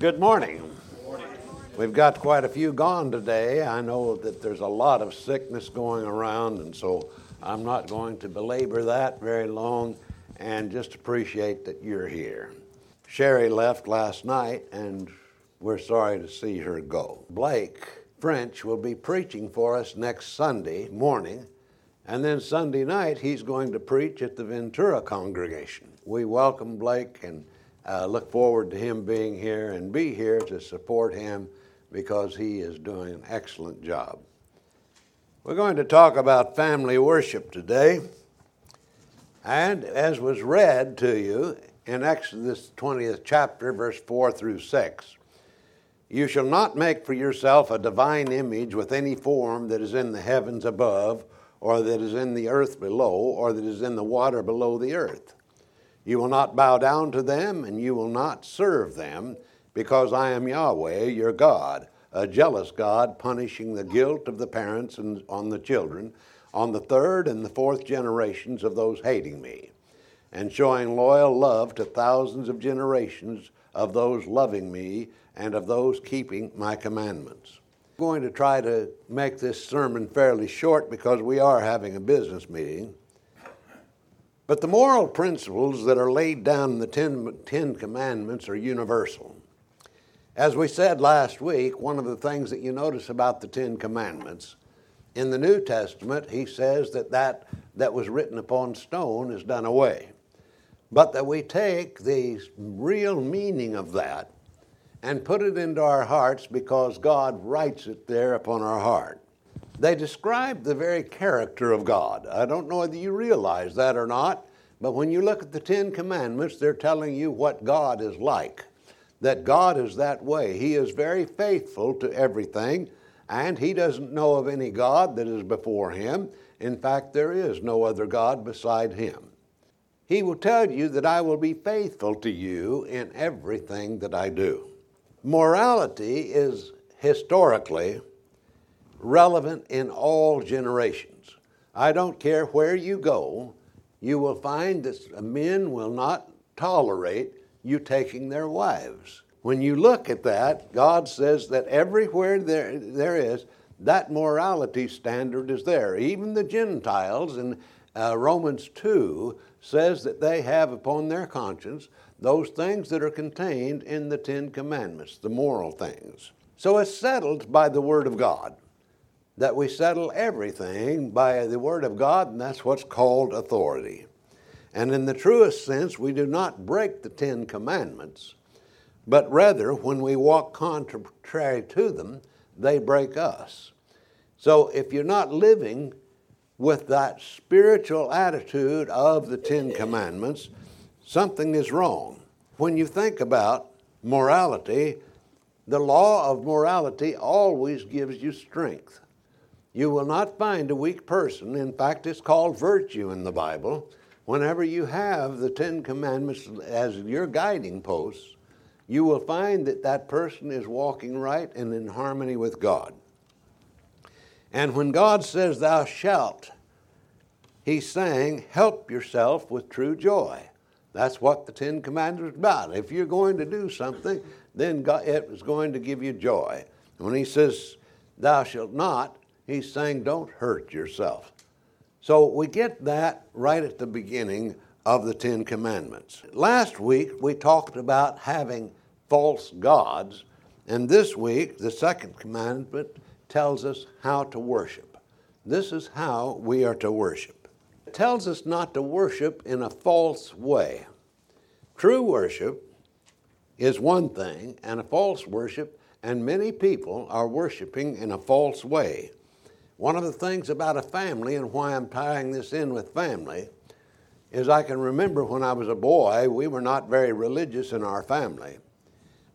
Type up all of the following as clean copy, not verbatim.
Good morning. We've got quite a few gone today. I know that there's a lot of sickness going around, and so I'm not going to belabor that very long and just appreciate that you're here. Sherry left last night, and we're sorry to see her go. Blake French will be preaching for us next Sunday morning, and then Sunday night he's going to preach at the Ventura Congregation. We welcome Blake and look forward to him being here and be here to support him because he is doing an excellent job. We're going to talk about family worship today. And as was read to you in Exodus 20th chapter, verse 4 through 6, "You shall not make for yourself a divine image with any form that is in the heavens above, or that is in the earth below, or that is in the water below the earth. You will not bow down to them, and you will not serve them, because I am Yahweh, your God, a jealous God, punishing the guilt of the parents and on the children, on the third and the fourth generations of those hating me, and showing loyal love to thousands of generations of those loving me and of those keeping my commandments." I'm going to try to make this sermon fairly short because we are having a business meeting. But the moral principles that are laid down in the Ten Commandments are universal. As we said last week, one of the things that you notice about the Ten Commandments, in the New Testament, he says that was written upon stone is done away. But that we take the real meaning of that and put it into our hearts because God writes it there upon our heart. They describe the very character of God. I don't know whether you realize that or not, but when you look at the Ten Commandments, they're telling you what God is like, that God is that way. He is very faithful to everything, and he doesn't know of any God that is before him. In fact, there is no other God beside him. He will tell you that I will be faithful to you in everything that I do. Morality is historically relevant in all generations. I don't care where you go, you will find that men will not tolerate you taking their wives. When you look at that, God says that everywhere there is, that morality standard is there. Even the Gentiles in Romans 2 says that they have upon their conscience those things that are contained in the Ten Commandments, the moral things. So it's settled by the Word of God, that we settle everything by the Word of God, and that's what's called authority. And in the truest sense, we do not break the Ten Commandments, but rather when we walk contrary to them, they break us. So if you're not living with that spiritual attitude of the Ten Commandments, something is wrong. When you think about morality, the law of morality always gives you strength. You will not find a weak person. In fact, it's called virtue in the Bible. Whenever you have the Ten Commandments as your guiding posts, you will find that that person is walking right and in harmony with God. And when God says, "Thou shalt," he's saying, help yourself with true joy. That's what the Ten Commandments is about. If you're going to do something, then God, it is going to give you joy. When he says, "Thou shalt not," he's saying, don't hurt yourself. So we get that right at the beginning of the Ten Commandments. Last week, we talked about having false gods, and this week, the second commandment tells us how to worship. This is how we are to worship. It tells us not to worship in a false way. True worship is one thing, and a false worship, and many people are worshiping in a false way. One of the things about a family, and why I'm tying this in with family, is I can remember when I was a boy, we were not very religious in our family.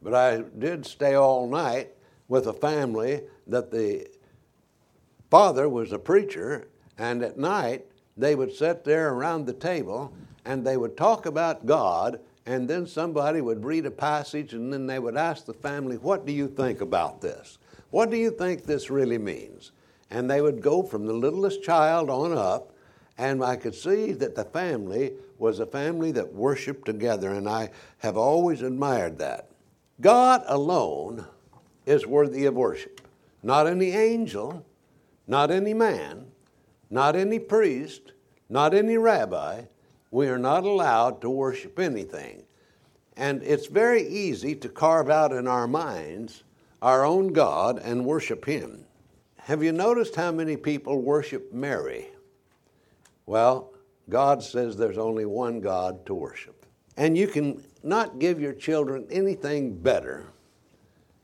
But I did stay all night with a family that the father was a preacher, and at night they would sit there around the table and they would talk about God, and then somebody would read a passage, and then they would ask the family, "What do you think about this? What do you think this really means?" And they would go from the littlest child on up, and I could see that the family was a family that worshiped together, and I have always admired that. God alone is worthy of worship. Not any angel, not any man, not any priest, not any rabbi. We are not allowed to worship anything. And it's very easy to carve out in our minds our own God and worship him. Have you noticed how many people worship Mary? Well, God says there's only one God to worship. And you can not give your children anything better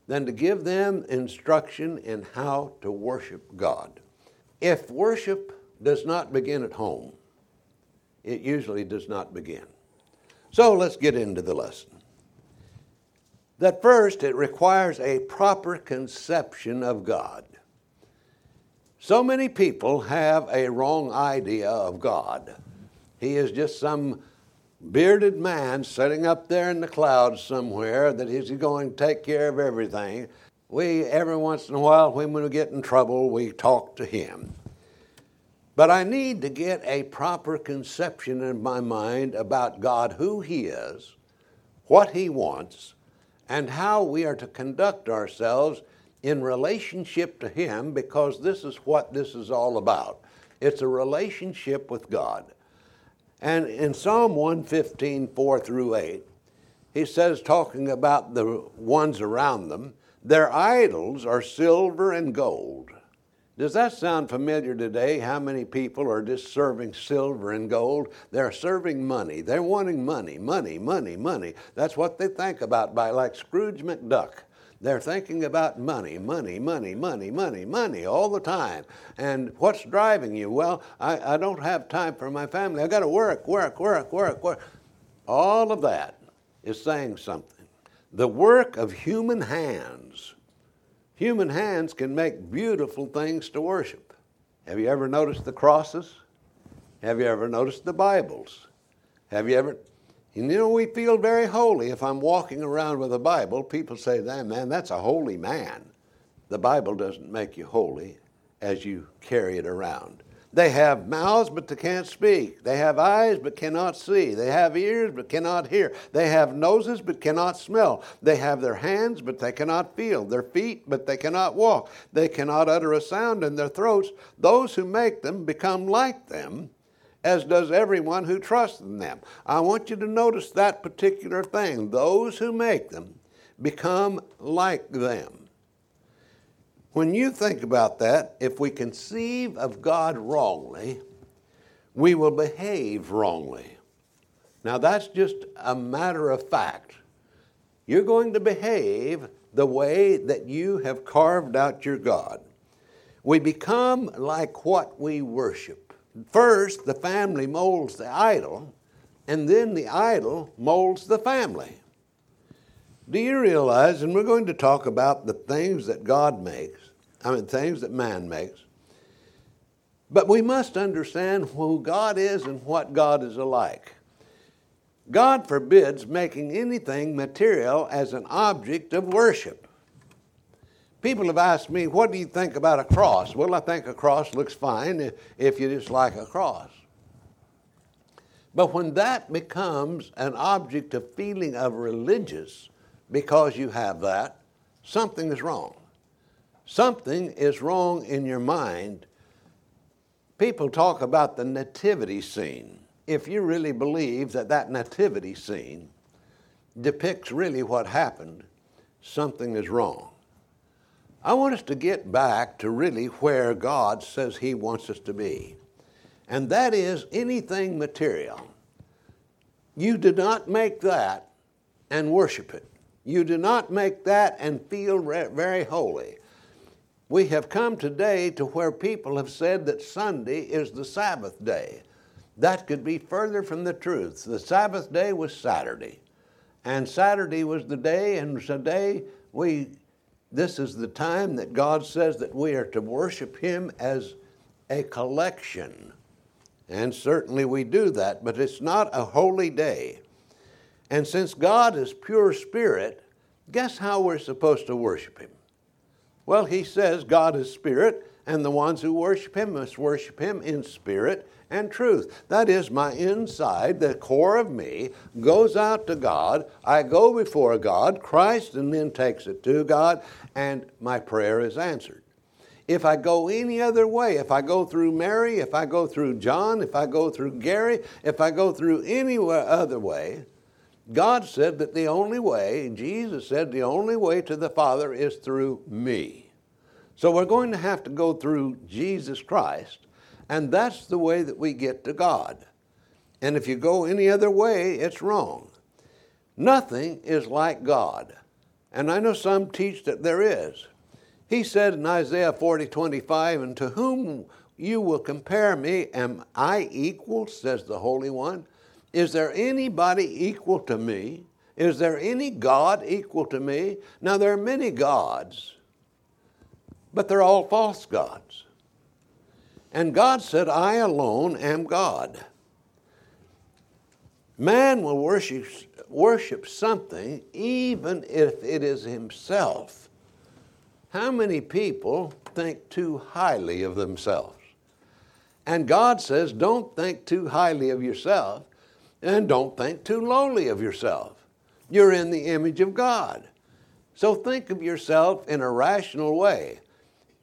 than to give them instruction in how to worship God. If worship does not begin at home, it usually does not begin. So let's get into the lesson. That first, it requires a proper conception of God. So many people have a wrong idea of God. He is just some bearded man sitting up there in the clouds somewhere that he's going to take care of everything. We, every once in a while, when we get in trouble, we talk to him. But I need to get a proper conception in my mind about God, who he is, what he wants, and how we are to conduct ourselves in relationship to him, because this is what this is all about. It's a relationship with God. And in Psalm 115, 4-8, he says, talking about the ones around them, their idols are silver and gold. Does that sound familiar today? How many people are just serving silver and gold? They're serving money. They're wanting money, money, money, money. That's what they think about, by like Scrooge McDuck. They're thinking about money, money, money, money, money, money all the time. And what's driving you? Well, I don't have time for my family. I got to work, work, work, work, work. All of that is saying something. The work of human hands. Human hands can make beautiful things to worship. Have you ever noticed the crosses? Have you ever noticed the Bibles? Have you ever... And you know, we feel very holy if I'm walking around with a Bible. People say, that man, that's a holy man. The Bible doesn't make you holy as you carry it around. They have mouths, but they can't speak. They have eyes, but cannot see. They have ears, but cannot hear. They have noses, but cannot smell. They have their hands, but they cannot feel. Their feet, but they cannot walk. They cannot utter a sound in their throats. Those who make them become like them, as does everyone who trusts in them. I want you to notice that particular thing. Those who make them become like them. When you think about that, if we conceive of God wrongly, we will behave wrongly. Now that's just a matter of fact. You're going to behave the way that you have carved out your God. We become like what we worship. First, the family molds the idol, and then the idol molds the family. Do you realize, and we're going to talk about the things that God makes, things that man makes, but we must understand who God is and what God is alike. God forbids making anything material as an object of worship. People have asked me, what do you think about a cross? Well, I think a cross looks fine if you just like a cross. But when that becomes an object of feeling of religious because you have that, something is wrong. Something is wrong in your mind. People talk about the nativity scene. If you really believe that that nativity scene depicts really what happened, something is wrong. I want us to get back to really where God says he wants us to be. And that is anything material. You do not make that and worship it. You do not make that and feel very holy. We have come today to where people have said that Sunday is the Sabbath day. That could be further from the truth. The Sabbath day was Saturday. And Saturday was the day, and today this is the time that God says that we are to worship him as a collection. And certainly we do that, but it's not a holy day. And since God is pure spirit, guess how we're supposed to worship him? Well, he says God is spirit, and the ones who worship him must worship him in spirit and truth. That is, my inside, the core of me, goes out to God. I go before God, Christ, and then takes it to God, and my prayer is answered. If I go any other way, if I go through Mary, if I go through John, if I go through Gary, if I go through any other way, God said that the only way, Jesus said the only way to the Father is through me. So we're going to have to go through Jesus Christ, and that's the way that we get to God. And if you go any other way, it's wrong. Nothing is like God. And I know some teach that there is. He said in Isaiah 40:25, and to whom you will compare me, am I equal, says the Holy One? Is there anybody equal to me? Is there any God equal to me? Now there are many gods, but they're all false gods. And God said, I alone am God. Man will worship something even if it is himself. How many people think too highly of themselves? And God says, don't think too highly of yourself and don't think too lowly of yourself. You're in the image of God. So think of yourself in a rational way.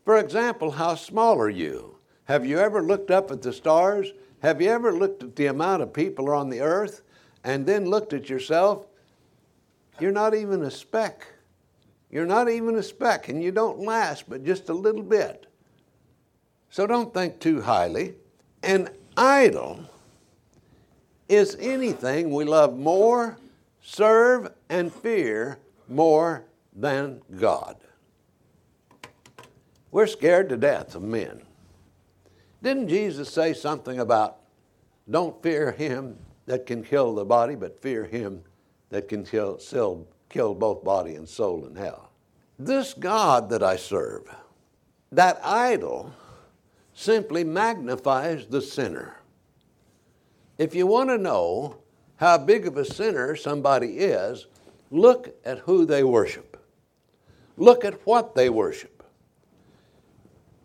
For example, how small are you? Have you ever looked up at the stars? Have you ever looked at the amount of people on the earth and then looked at yourself? You're not even a speck. You're not even a speck, and you don't last but just a little bit. So don't think too highly. An idol is anything we love more, serve, and fear more than God. We're scared to death of men. Didn't Jesus say something about don't fear him that can kill the body, but fear him that can kill both body and soul in hell? This God that I serve, that idol, simply magnifies the sinner. If you want to know how big of a sinner somebody is, look at who they worship. Look at what they worship.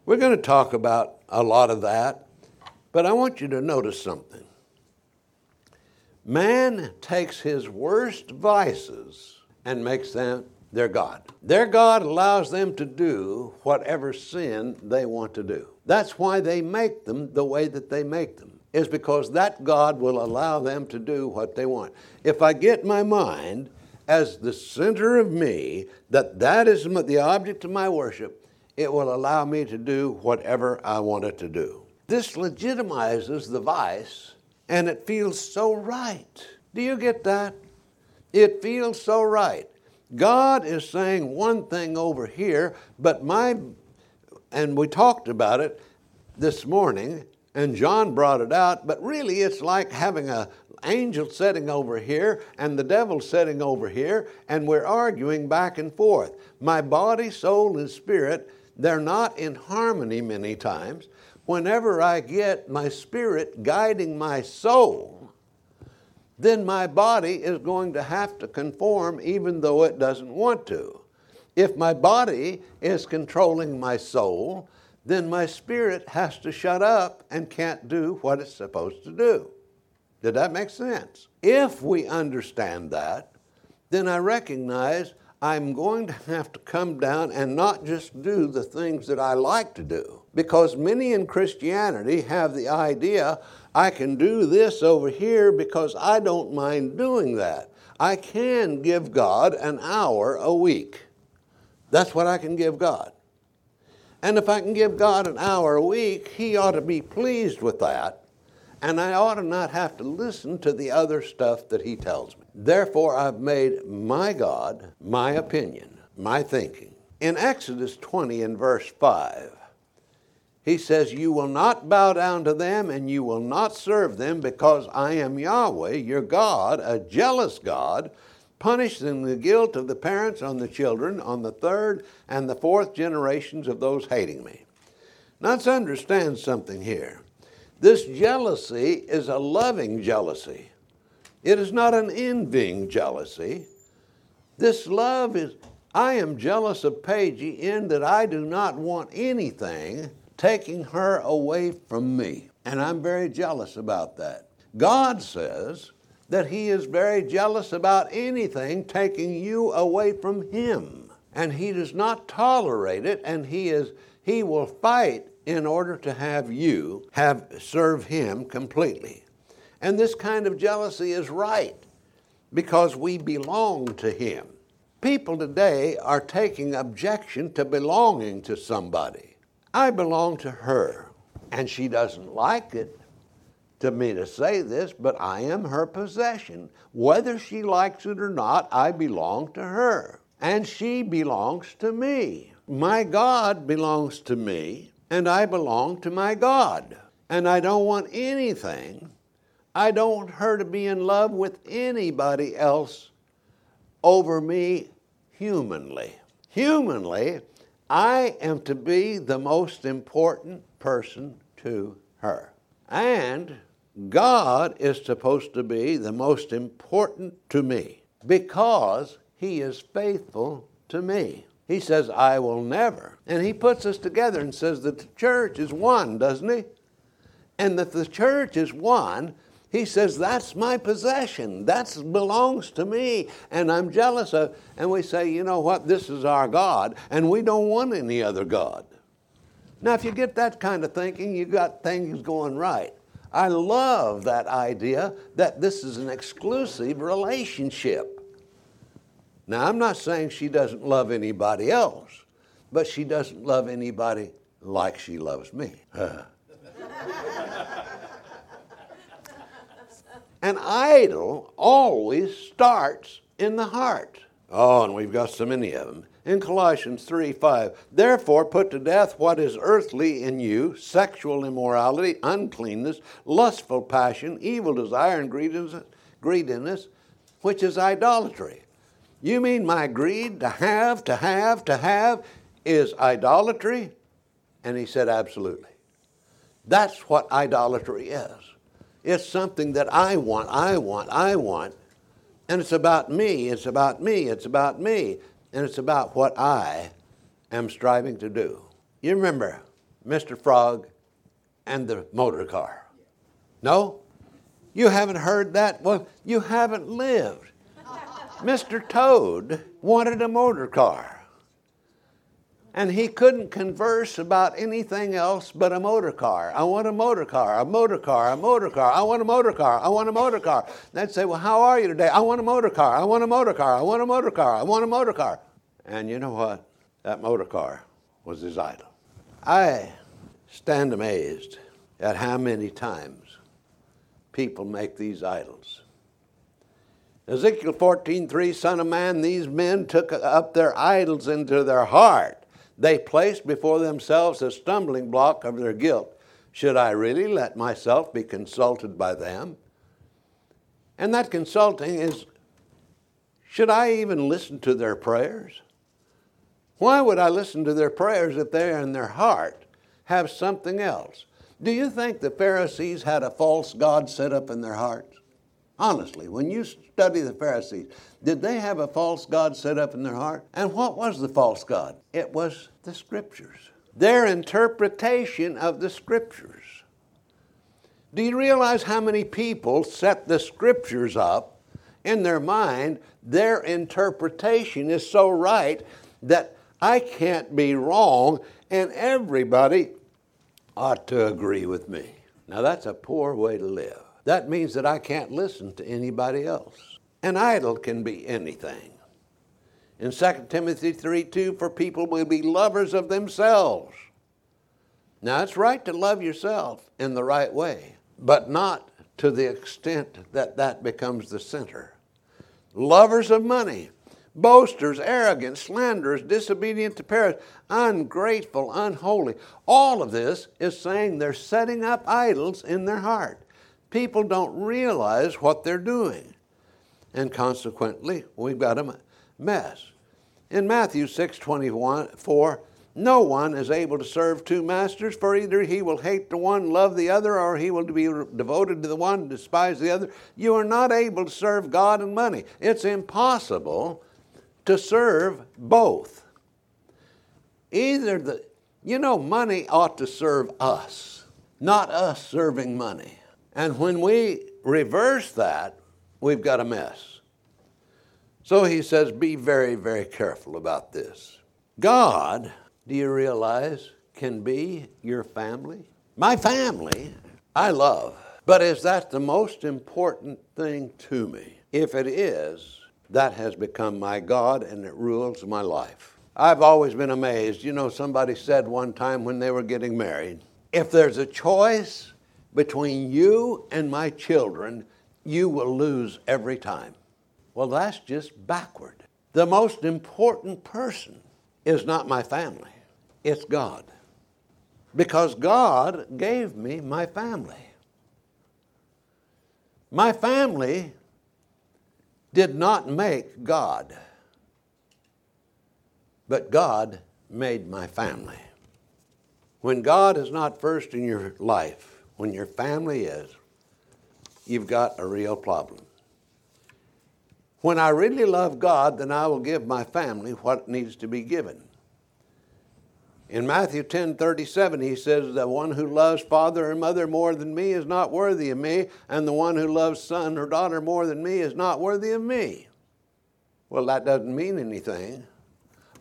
We're going to talk about a lot of that, but I want you to notice something. Man takes his worst vices and makes them their God. Their God allows them to do whatever sin they want to do. That's why they make them the way that they make them, is because that God will allow them to do what they want. If I get my mind as the center of me, that is the object of my worship, it will allow me to do whatever I want it to do. This legitimizes the vice, and it feels so right. Do you get that? It feels so right. God is saying one thing over here, but and we talked about it this morning, and John brought it out, but really it's like having an angel sitting over here and the devil sitting over here, and we're arguing back and forth. My body, soul, and spirit, they're not in harmony many times. Whenever I get my spirit guiding my soul, then my body is going to have to conform even though it doesn't want to. If my body is controlling my soul, then my spirit has to shut up and can't do what it's supposed to do. Did that make sense? If we understand that, then I recognize I'm going to have to come down and not just do the things that I like to do. Because many in Christianity have the idea, I can do this over here because I don't mind doing that. I can give God an hour a week. That's what I can give God. And if I can give God an hour a week, he ought to be pleased with that, and I ought to not have to listen to the other stuff that he tells me. Therefore, I've made my God my opinion, my thinking. In Exodus 20 and verse 5, he says, you will not bow down to them and you will not serve them, because I am Yahweh, your God, a jealous God, punishing the guilt of the parents on the children, on the third and the fourth generations of those hating me. Now let's understand something here. This jealousy is a loving jealousy. It is not an envying jealousy. This love is, I am jealous of Paige in that I do not want anything taking her away from me. And I'm very jealous about that. God says that he is very jealous about anything taking you away from him. And he does not tolerate it, and he will fight in order to have you serve him completely. And this kind of jealousy is right because we belong to him. People today are taking objection to belonging to somebody. I belong to her, and she doesn't like it to me to say this, but I am her possession. Whether she likes it or not, I belong to her, and she belongs to me. My God belongs to me, and I belong to my God, and I don't want anything. I don't want her to be in love with anybody else over me humanly. Humanly, I am to be the most important person to her. And God is supposed to be the most important to me because he is faithful to me. He says, I will never. And he puts us together and says that the church is one, doesn't he? And that the church is one, he says, that's my possession. That belongs to me, and I'm jealous of. And we say, you know what, this is our God, and we don't want any other God. Now, if you get that kind of thinking, you got things going right. I love that idea that this is an exclusive relationship. Now, I'm not saying she doesn't love anybody else, but she doesn't love anybody like she loves me. An idol always starts in the heart. Oh, and we've got so many of them. In Colossians 3:5, therefore put to death what is earthly in you, sexual immorality, uncleanness, lustful passion, evil desire, and greediness, which is idolatry. You mean my greed to have is idolatry? And he said, absolutely. That's what idolatry is. It's something that I want. And it's about me, it's about me. And it's about what I am striving to do. You remember Mr. Frog and the motor car? No? You haven't heard that? Well, you haven't lived. Mr. Toad wanted a motor car. And he couldn't converse about anything else but a motor car. I want a motor car, a motor car, a motor car. I want a motor car, I want a motor car. And I'd say, well, how are you today? I want a motor car, I want a motor car, I want a motor car, I want a motor car. And you know what? That motor car was his idol. I stand amazed at how many times people make these idols. Ezekiel 14:3, Son of man, these men took up their idols into their heart. They placed before themselves a stumbling block of their guilt. Should I really let myself be consulted by them? And that consulting is, should I even listen to their prayers? Why would I listen to their prayers if they in their heart have something else? Do you think the Pharisees had a false god set up in their hearts? Honestly, when you study the Pharisees, did they have a false god set up in their heart? And what was the false god? It was the Scriptures. Their interpretation of the Scriptures. Do you realize how many people set the Scriptures up in their mind? Their interpretation is so right that I can't be wrong, and everybody ought to agree with me. Now, that's a poor way to live. That means that I can't listen to anybody else. An idol can be anything. In 2 Timothy 3:2, for people will be lovers of themselves. Now, it's right to love yourself in the right way, but not to the extent that that becomes the center. Lovers of money, boasters, arrogant, slanderers, disobedient to parents, ungrateful, unholy. All of this is saying they're setting up idols in their heart. People don't realize what they're doing. And consequently, we've got a mess. In Matthew 6:24, no one is able to serve two masters, for either he will hate the one, love the other, or he will be devoted to the one, despise the other. You are not able to serve God and money. It's impossible to serve both. Either the You know, money ought to serve us, not us serving money. And when we reverse that, we've got a mess. So he says, be very, very careful about this. God, do you realize, can be your family? My family, I love. But is that the most important thing to me? If it is, that has become my God and it rules my life. I've always been amazed. You know, somebody said one time when they were getting married, if there's a choice between you and my children, you will lose every time. Well, that's just backward. The most important person is not my family. It's God. Because God gave me my family. My family did not make God, but God made my family. When God is not first in your life, when your family is, you've got a real problem. When I really love God, then I will give my family what needs to be given. In Matthew 10:37, he says, the one who loves father or mother more than me is not worthy of me, and the one who loves son or daughter more than me is not worthy of me. Well, that doesn't mean anything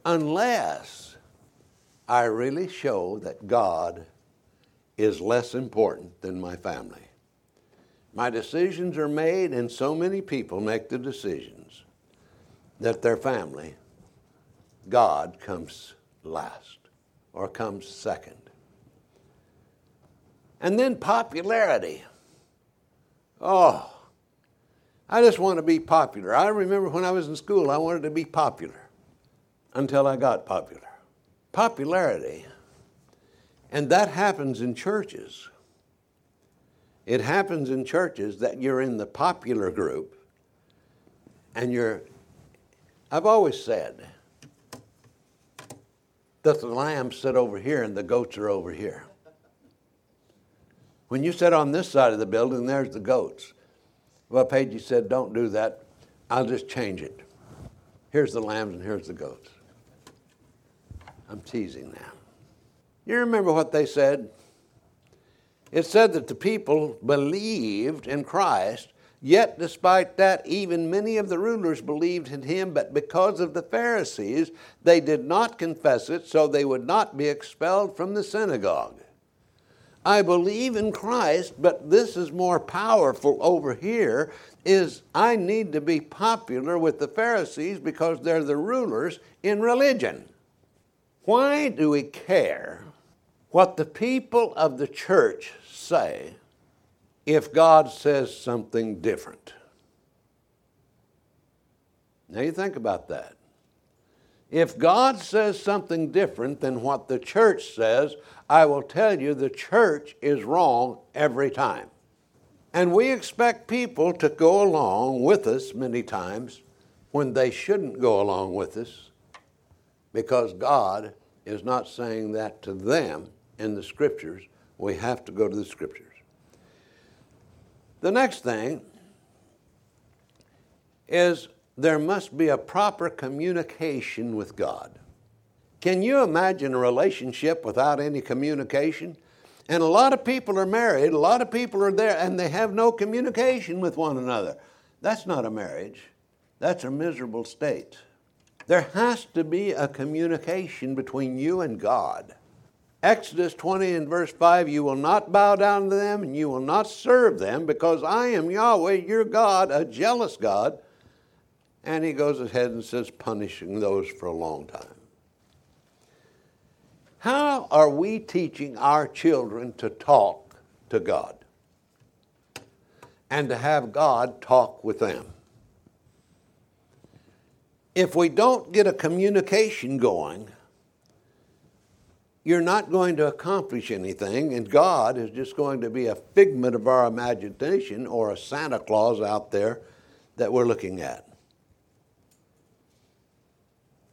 unless I really show that God is less important than my family. My decisions are made, and so many people make the decisions that their family, God, comes last or comes second. And then popularity. Oh, I just want to be popular. I remember when I was in school, I wanted to be popular until I got popular. Popularity, and that happens in churches. It happens in churches that you're in the popular group and I've always said that the lambs sit over here and the goats are over here. When you sit on this side of the building, there's the goats. Well, Paige said, don't do that. I'll just change it. Here's the lambs and here's the goats. I'm teasing now. You remember what they said? It said that the people believed in Christ, yet despite that, even many of the rulers believed in him, but because of the Pharisees, they did not confess it, so they would not be expelled from the synagogue. I believe in Christ, but this is more powerful over here, is I need to be popular with the Pharisees because they're the rulers in religion. Why do we care what the people of the church say if God says something different? Now you think about that. If God says something different than what the church says, I will tell you the church is wrong every time. And we expect people to go along with us many times when they shouldn't go along with us because God is not saying that to them in the Scriptures. We have to go to the Scriptures. The next thing is there must be a proper communication with God. Can you imagine a relationship without any communication? And a lot of people are married, a lot of people are there, and they have no communication with one another. That's not a marriage. That's a miserable state. There has to be a communication between you and God. Exodus 20 and verse 5, you will not bow down to them and you will not serve them because I am Yahweh, your God, a jealous God. And he goes ahead and says punishing those for a long time. How are we teaching our children to talk to God and to have God talk with them? If we don't get a communication going, you're not going to accomplish anything, and God is just going to be a figment of our imagination or a Santa Claus out there that we're looking at.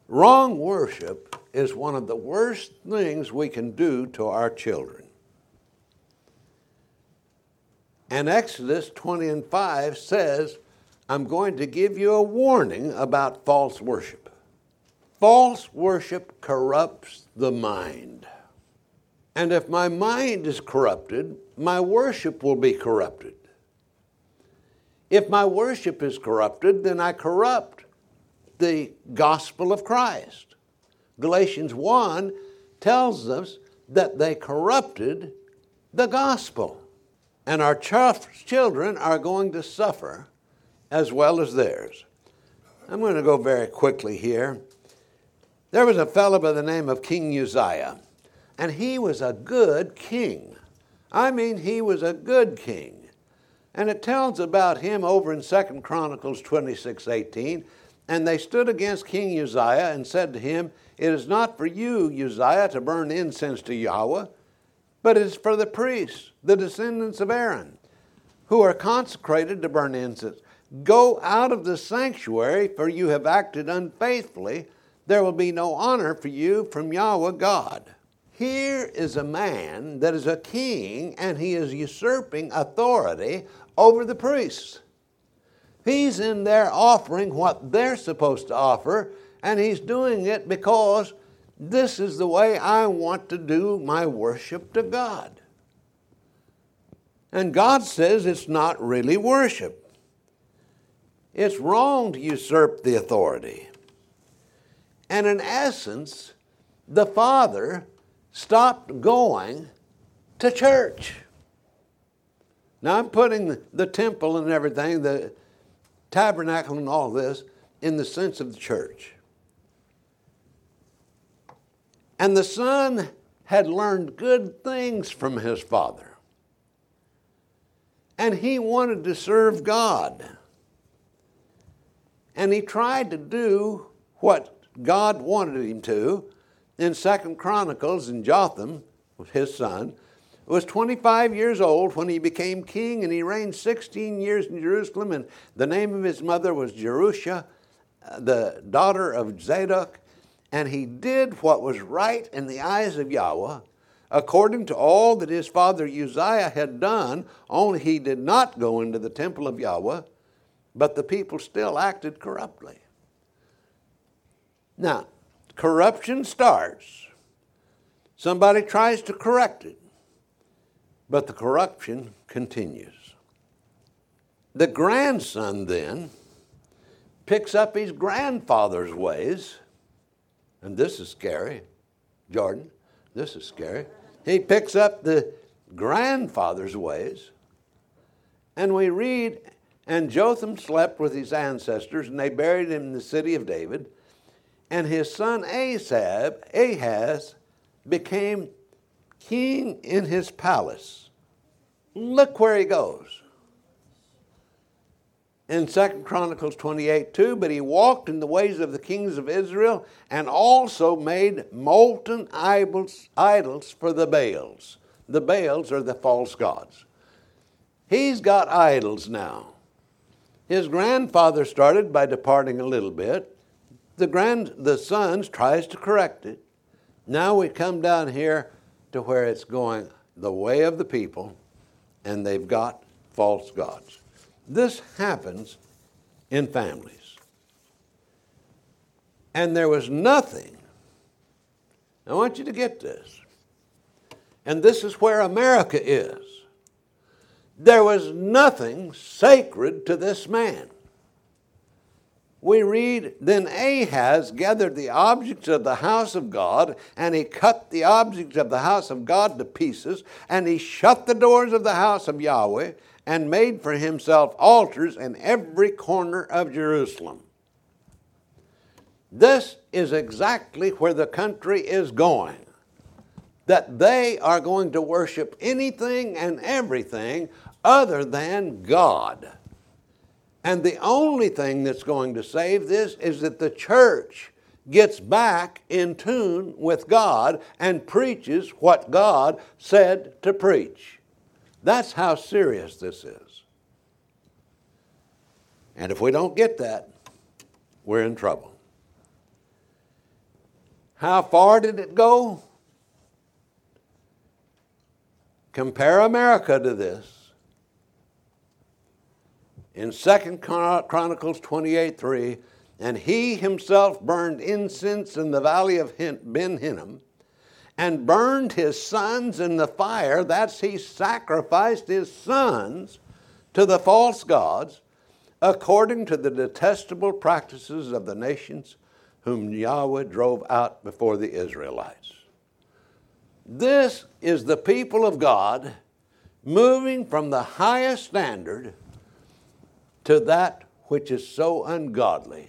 Wrong worship is one of the worst things we can do to our children. And Exodus 20 and 5 says, I'm going to give you a warning about false worship. False worship corrupts the mind. And if my mind is corrupted, my worship will be corrupted. If my worship is corrupted, then I corrupt the gospel of Christ. Galatians 1 tells us that they corrupted the gospel. And our children are going to suffer as well as theirs. I'm going to go very quickly here. There was a fellow by the name of King Uzziah, and he was a good king. I mean, he was a good king. And it tells about him over in 2 Chronicles 26:18. And they stood against King Uzziah and said to him, "It is not for you, Uzziah, to burn incense to Yahweh, but it is for the priests, the descendants of Aaron, who are consecrated to burn incense. Go out of the sanctuary, for you have acted unfaithfully. There will be no honor for you from Yahweh God." Here is a man that is a king, and he is usurping authority over the priests. He's in there offering what they're supposed to offer, and he's doing it because this is the way I want to do my worship to God. And God says it's not really worship. It's wrong to usurp the authority. And in essence, the father stopped going to church. Now I'm putting the temple and everything, the tabernacle and all this, in the sense of the church. And the son had learned good things from his father. And he wanted to serve God. And he tried to do what God wanted him to. In 2 Chronicles, in Jotham, his son, was 25 years old when he became king, and he reigned 16 years in Jerusalem, and the name of his mother was Jerusha, the daughter of Zadok, and he did what was right in the eyes of Yahweh, according to all that his father Uzziah had done, only he did not go into the temple of Yahweh, but the people still acted corruptly. Now, corruption starts. Somebody tries to correct it, but the corruption continues. The grandson then picks up his grandfather's ways, and this is scary, Jordan, this is scary. He picks up the grandfather's ways, and we read, "And Jotham slept with his ancestors, and they buried him in the city of David. And his son Ahaz became king in his palace." Look where he goes. In 2 Chronicles 28:2, "But he walked in the ways of the kings of Israel, and also made molten idols for the Baals." The Baals are the false gods. He's got idols now. His grandfather started by departing a little bit. The son tries to correct it. Now we come down here to where it's going the way of the people, and they've got false gods. This happens in families. And there was nothing. I want you to get this. And this is where America is. There was nothing sacred to this man. We read, "Then Ahaz gathered the objects of the house of God, and he cut the objects of the house of God to pieces, and he shut the doors of the house of Yahweh, and made for himself altars in every corner of Jerusalem." This is exactly where the country is going. That they are going to worship anything and everything other than God. And the only thing that's going to save this is that the church gets back in tune with God and preaches what God said to preach. That's how serious this is. And if we don't get that, we're in trouble. How far did it go? Compare America to this. In 2 Chronicles 28:3, "And he himself burned incense in the valley of Ben-Hinnom, and burned his sons in the fire. That's he sacrificed his sons to the false gods according to the detestable practices of the nations whom Yahweh drove out before the Israelites. This is the people of God moving from the highest standard to that which is so ungodly.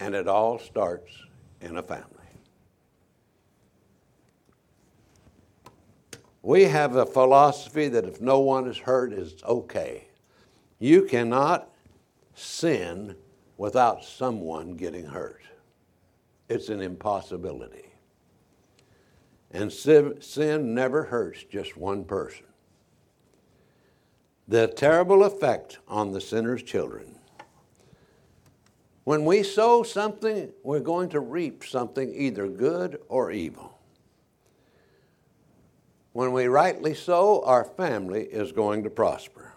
And it all starts in a family. We have a philosophy that if no one is hurt, it's okay. You cannot sin without someone getting hurt. It's an impossibility. And sin never hurts just one person. The terrible effect on the sinner's children. When we sow something, we're going to reap something either good or evil. When we rightly sow, our family is going to prosper.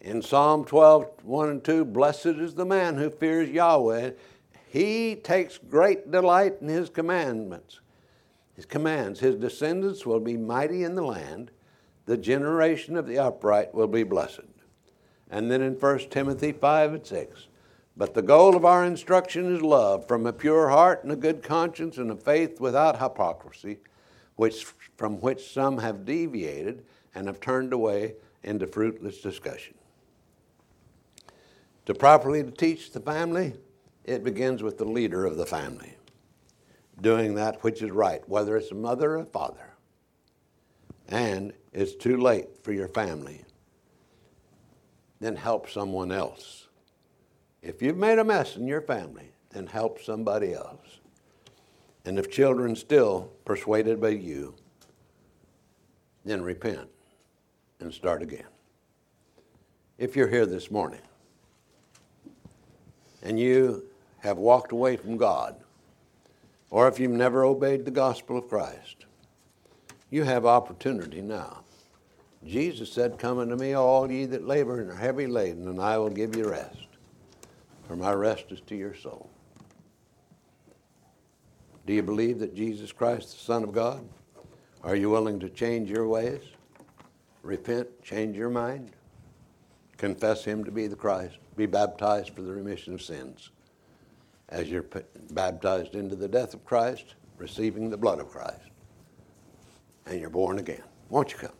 In Psalm 12:1-2, blessed is the man who fears Yahweh. He takes great delight in his commandments. His commands, his descendants will be mighty in the land. The generation of the upright will be blessed. And then in 1 Timothy 5:6, but the goal of our instruction is love from a pure heart and a good conscience and a faith without hypocrisy, from which some have deviated and have turned away into fruitless discussion. To properly teach the family, it begins with the leader of the family doing that which is right, whether it's a mother or a father. And it's too late for your family. Then help someone else. If you've made a mess in your family, then help somebody else. And if children still persuaded by you, then repent and start again. If you're here this morning and you have walked away from God, or if you've never obeyed the gospel of Christ, you have opportunity now. Jesus said, come unto me, all ye that labor and are heavy laden, and I will give you rest. For my rest is to your soul. Do you believe that Jesus Christ, the Son of God? Are you willing to change your ways? Repent, change your mind. Confess him to be the Christ. Be baptized for the remission of sins. As you're baptized into the death of Christ, receiving the blood of Christ, and you're born again. Won't you come?